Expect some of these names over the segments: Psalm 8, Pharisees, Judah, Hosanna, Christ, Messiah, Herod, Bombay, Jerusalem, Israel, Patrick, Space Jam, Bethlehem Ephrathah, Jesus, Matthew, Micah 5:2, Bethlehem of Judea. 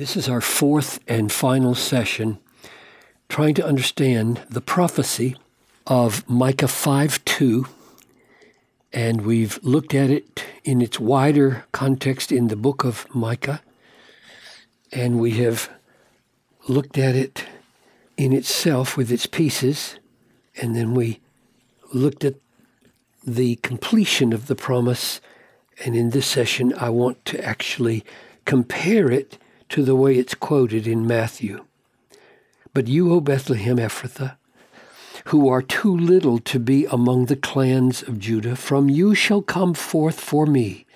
This is our fourth and final session trying to understand the prophecy of Micah 5:2, and we've looked at it in its wider context in the book of Micah, and we have looked at it in itself with its pieces, and then we looked at the completion of the promise, and in this session I want to actually compare it to the way it's quoted in Matthew. But you, O Bethlehem Ephrathah, who are too little to be among the clans of Judah, from you shall come forth for me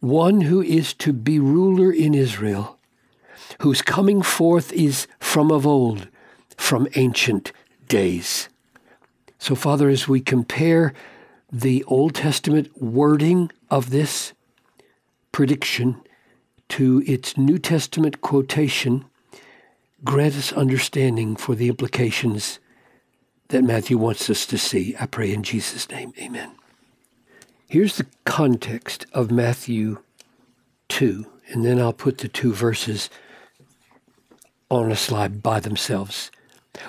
one who is to be ruler in Israel, whose coming forth is from of old, from ancient days. So, Father, as we compare the Old Testament wording of this prediction to its New Testament quotation, grant us understanding for the implications that Matthew wants us to see. I pray in Jesus' name, amen. Here's the context of Matthew 2, and then I'll put the two verses on a slide by themselves.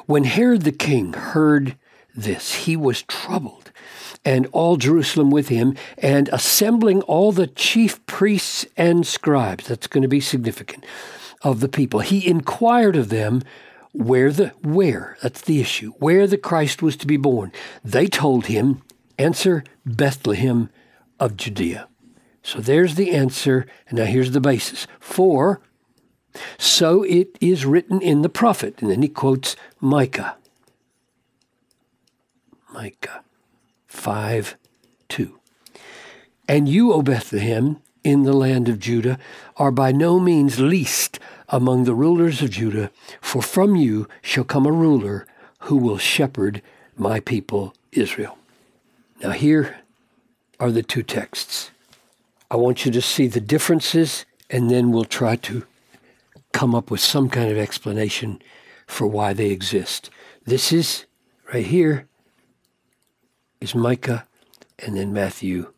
When Herod the king heard this, he was troubled, and all Jerusalem with him, and assembling all the chief priests and scribes, that's going to be significant, of the people, he inquired of them where the Christ was to be born. They told him, answer Bethlehem of Judea. So there's the answer, and now here's the basis. For so it is written in the prophet, and then he quotes Micah 5:2. And you, O Bethlehem, in the land of Judah, are by no means least among the rulers of Judah, for from you shall come a ruler who will shepherd my people Israel. Now here are the two texts. I want you to see the differences, and then we'll try to come up with some kind of explanation for why they exist. This is, right here, is Micah, and then Matthew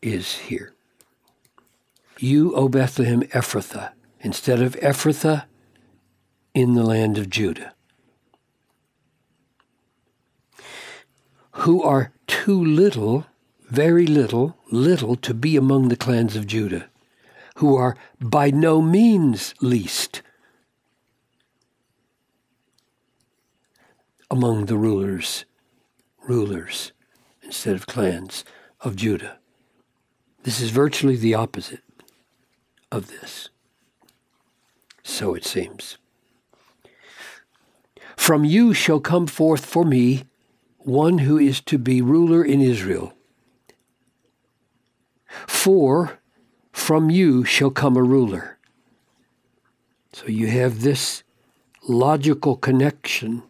is here. You, O Bethlehem Ephrathah, instead of Ephrathah, in the land of Judah, who are too little, very little to be among the clans of Judah, who are by no means least among the rulers instead of clans of Judah. This is virtually the opposite of this. So it seems. From you shall come forth for me one who is to be ruler in Israel. For from you shall come a ruler. So you have this logical connection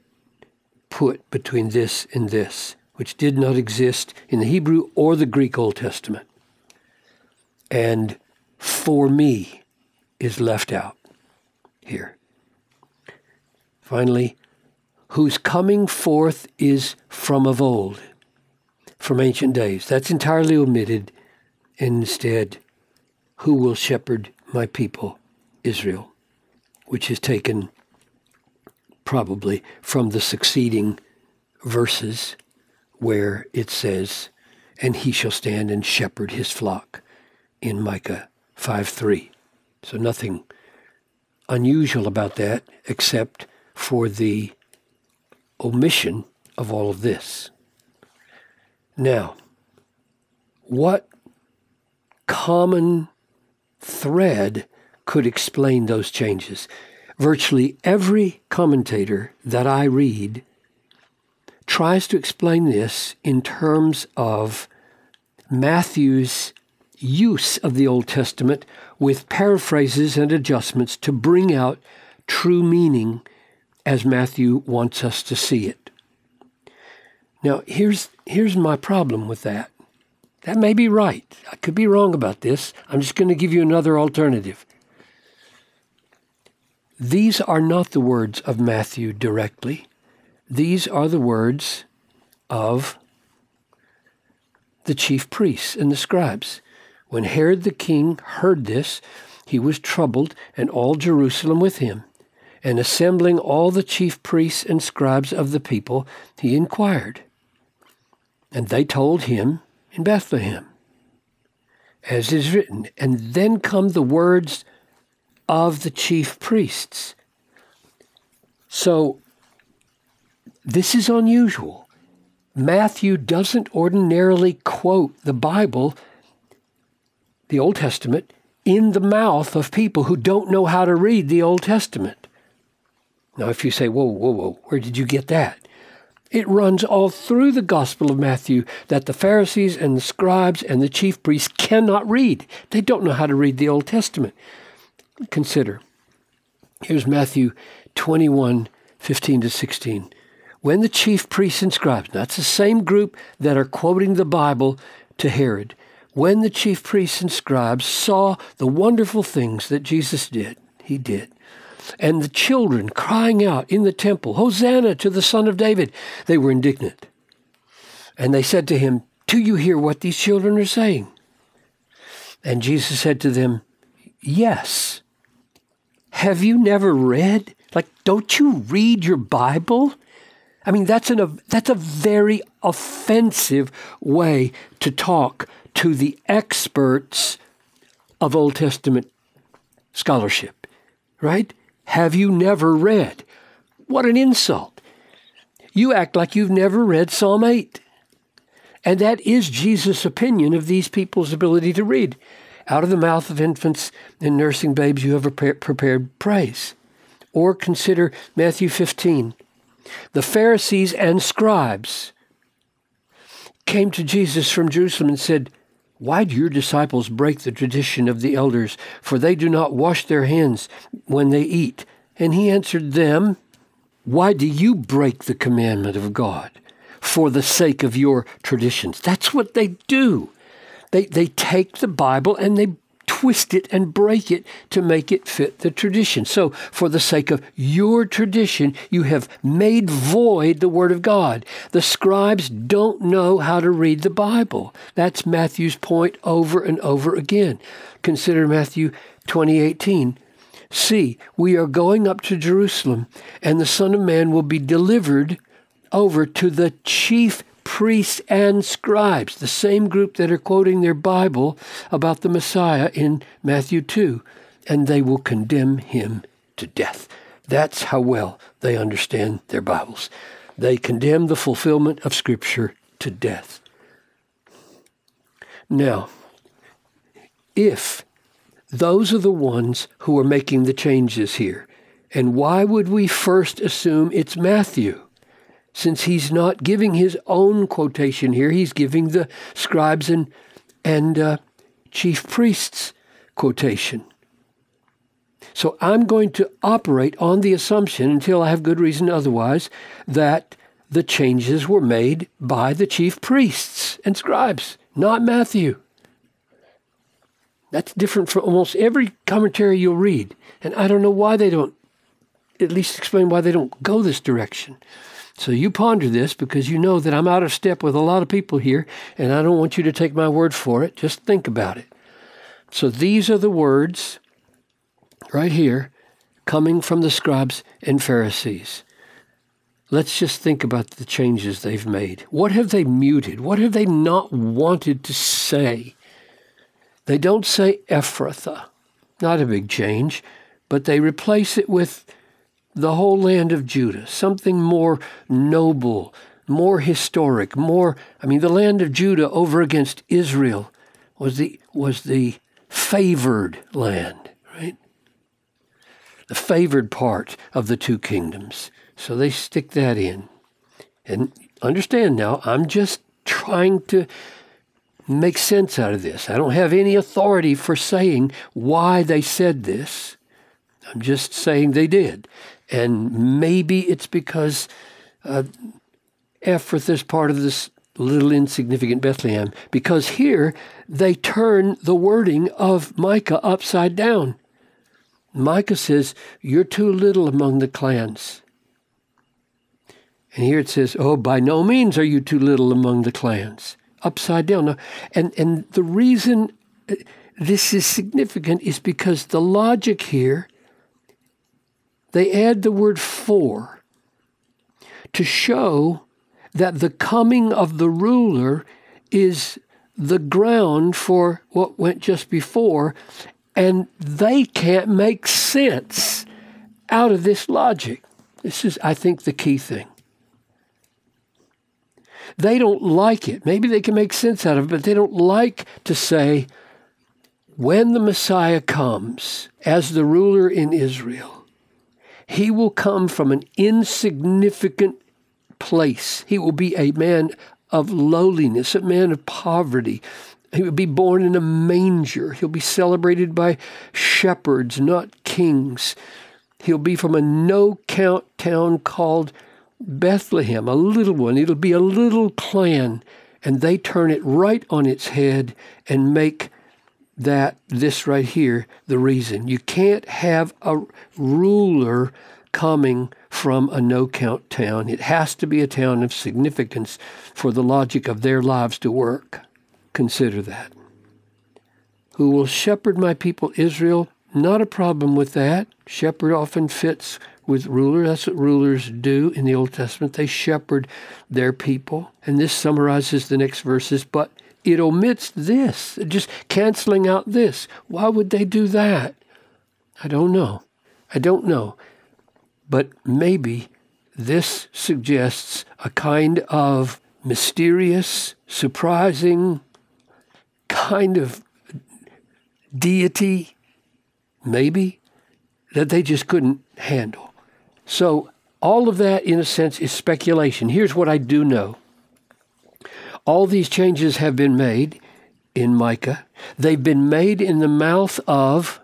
put between this and this, which did not exist in the Hebrew or the Greek Old Testament. And for me is left out here. Finally, whose coming forth is from of old, from ancient days. That's entirely omitted. Instead, who will shepherd my people Israel, which is taken probably from the succeeding verses where it says, and he shall stand and shepherd his flock in Micah 5:3. So nothing unusual about that except for the omission of all of this. Now, what common thread could explain those changes? Virtually every commentator that I read tries to explain this in terms of Matthew's use of the Old Testament with paraphrases and adjustments to bring out true meaning as Matthew wants us to see it. Now, here's my problem with that. That may be right. I could be wrong about this. I'm just going to give you another alternative. These are not the words of Matthew directly. These are the words of the chief priests and the scribes. When Herod the king heard this, he was troubled, and all Jerusalem with him. And assembling all the chief priests and scribes of the people, he inquired. And they told him, in Bethlehem, as is written. And then come the words of the chief priests. So, this is unusual. Matthew doesn't ordinarily quote the Bible, the Old Testament, in the mouth of people who don't know how to read the Old Testament. Now, if you say, whoa, where did you get that? It runs all through the Gospel of Matthew that the Pharisees and the scribes and the chief priests cannot read. They don't know how to read the Old Testament. Consider. Here's Matthew 21:15-16. When the chief priests and scribes, now it's the same group that are quoting the Bible to Herod, when the chief priests and scribes saw the wonderful things that Jesus did, he did, and the children crying out in the temple, Hosanna to the Son of David, they were indignant. And they said to him, do you hear what these children are saying? And Jesus said to them, yes. Have you never read? Don't you read your Bible? I mean, that's a very offensive way to talk to the experts of Old Testament scholarship, right? Have you never read? What an insult. You act like you've never read Psalm 8. And that is Jesus' opinion of these people's ability to read. Out of the mouth of infants and nursing babes you have prepared praise. Or consider Matthew 15. The Pharisees and scribes came to Jesus from Jerusalem and said, why do your disciples break the tradition of the elders? For they do not wash their hands when they eat. And he answered them, why do you break the commandment of God for the sake of your traditions? That's what they do. They take the Bible and they twist it and break it to make it fit the tradition. So for the sake of your tradition, you have made void the Word of God. The scribes don't know how to read the Bible. That's Matthew's point over and over again. Consider Matthew 20:18. See, we are going up to Jerusalem, and the Son of Man will be delivered over to the chief priests and scribes, the same group that are quoting their Bible about the Messiah in Matthew 2, and they will condemn him to death. That's how well they understand their Bibles. They condemn the fulfillment of Scripture to death. Now, if those are the ones who are making the changes here, and why would we first assume it's Matthew? Since he's not giving his own quotation here, he's giving the scribes and chief priests quotation. So I'm going to operate on the assumption, until I have good reason otherwise, that the changes were made by the chief priests and scribes, not Matthew. That's different from almost every commentary you'll read. And I don't know why they don't, at least explain why they don't go this direction. So you ponder this, because you know that I'm out of step with a lot of people here, and I don't want you to take my word for it. Just think about it. So these are the words right here coming from the scribes and Pharisees. Let's just think about the changes they've made. What have they muted? What have they not wanted to say? They don't say Ephrathah. Not a big change, but they replace it with the whole land of Judah, something more noble, more historic, the land of Judah over against Israel was the favored land, right? The favored part of the two kingdoms. So they stick that in. And understand now, I'm just trying to make sense out of this. I don't have any authority for saying why they said this. I'm just saying they did. And maybe it's because Ephrathah is part of this little insignificant Bethlehem, because here they turn the wording of Micah upside down. Micah says, you're too little among the clans. And here it says, oh, by no means are you too little among the clans. Upside down. And the reason this is significant is because the logic here, they add the word for to show that the coming of the ruler is the ground for what went just before, and they can't make sense out of this logic. This is, I think, the key thing. They don't like it. Maybe they can make sense out of it, but they don't like to say, when the Messiah comes as the ruler in Israel, he will come from an insignificant place. He will be a man of lowliness, a man of poverty. He will be born in a manger. He'll be celebrated by shepherds, not kings. He'll be from a no-count town called Bethlehem, a little one. It'll be a little clan, and they turn it right on its head and make that, this right here, the reason. You can't have a ruler coming from a no-count town. It has to be a town of significance for the logic of their lives to work. Consider that. Who will shepherd my people Israel? Not a problem with that. Shepherd often fits with ruler. That's what rulers do in the Old Testament. They shepherd their people. And this summarizes the next verses, but it omits this, just canceling out this. Why would they do that? I don't know. But maybe this suggests a kind of mysterious, surprising kind of deity, maybe, that they just couldn't handle. So all of that, in a sense, is speculation. Here's what I do know. All these changes have been made in Micah. They've been made in the mouth of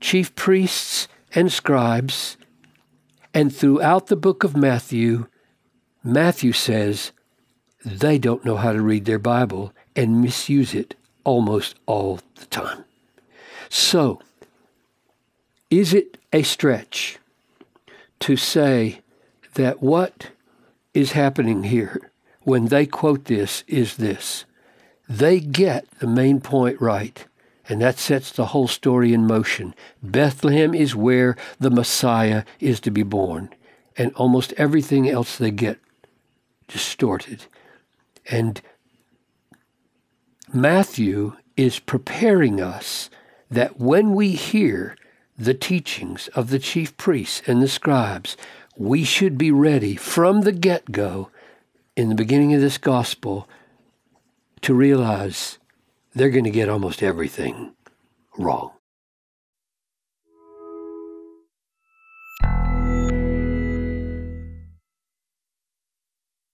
chief priests and scribes. And throughout the book of Matthew, Matthew says they don't know how to read their Bible and misuse it almost all the time. So, is it a stretch to say that what is happening here when they quote this is this? They get the main point right, and that sets the whole story in motion. Bethlehem is where the Messiah is to be born, and almost everything else they get distorted. And Matthew is preparing us that when we hear the teachings of the chief priests and the scribes, we should be ready from the get-go in the beginning of this gospel to realize they're going to get almost everything wrong.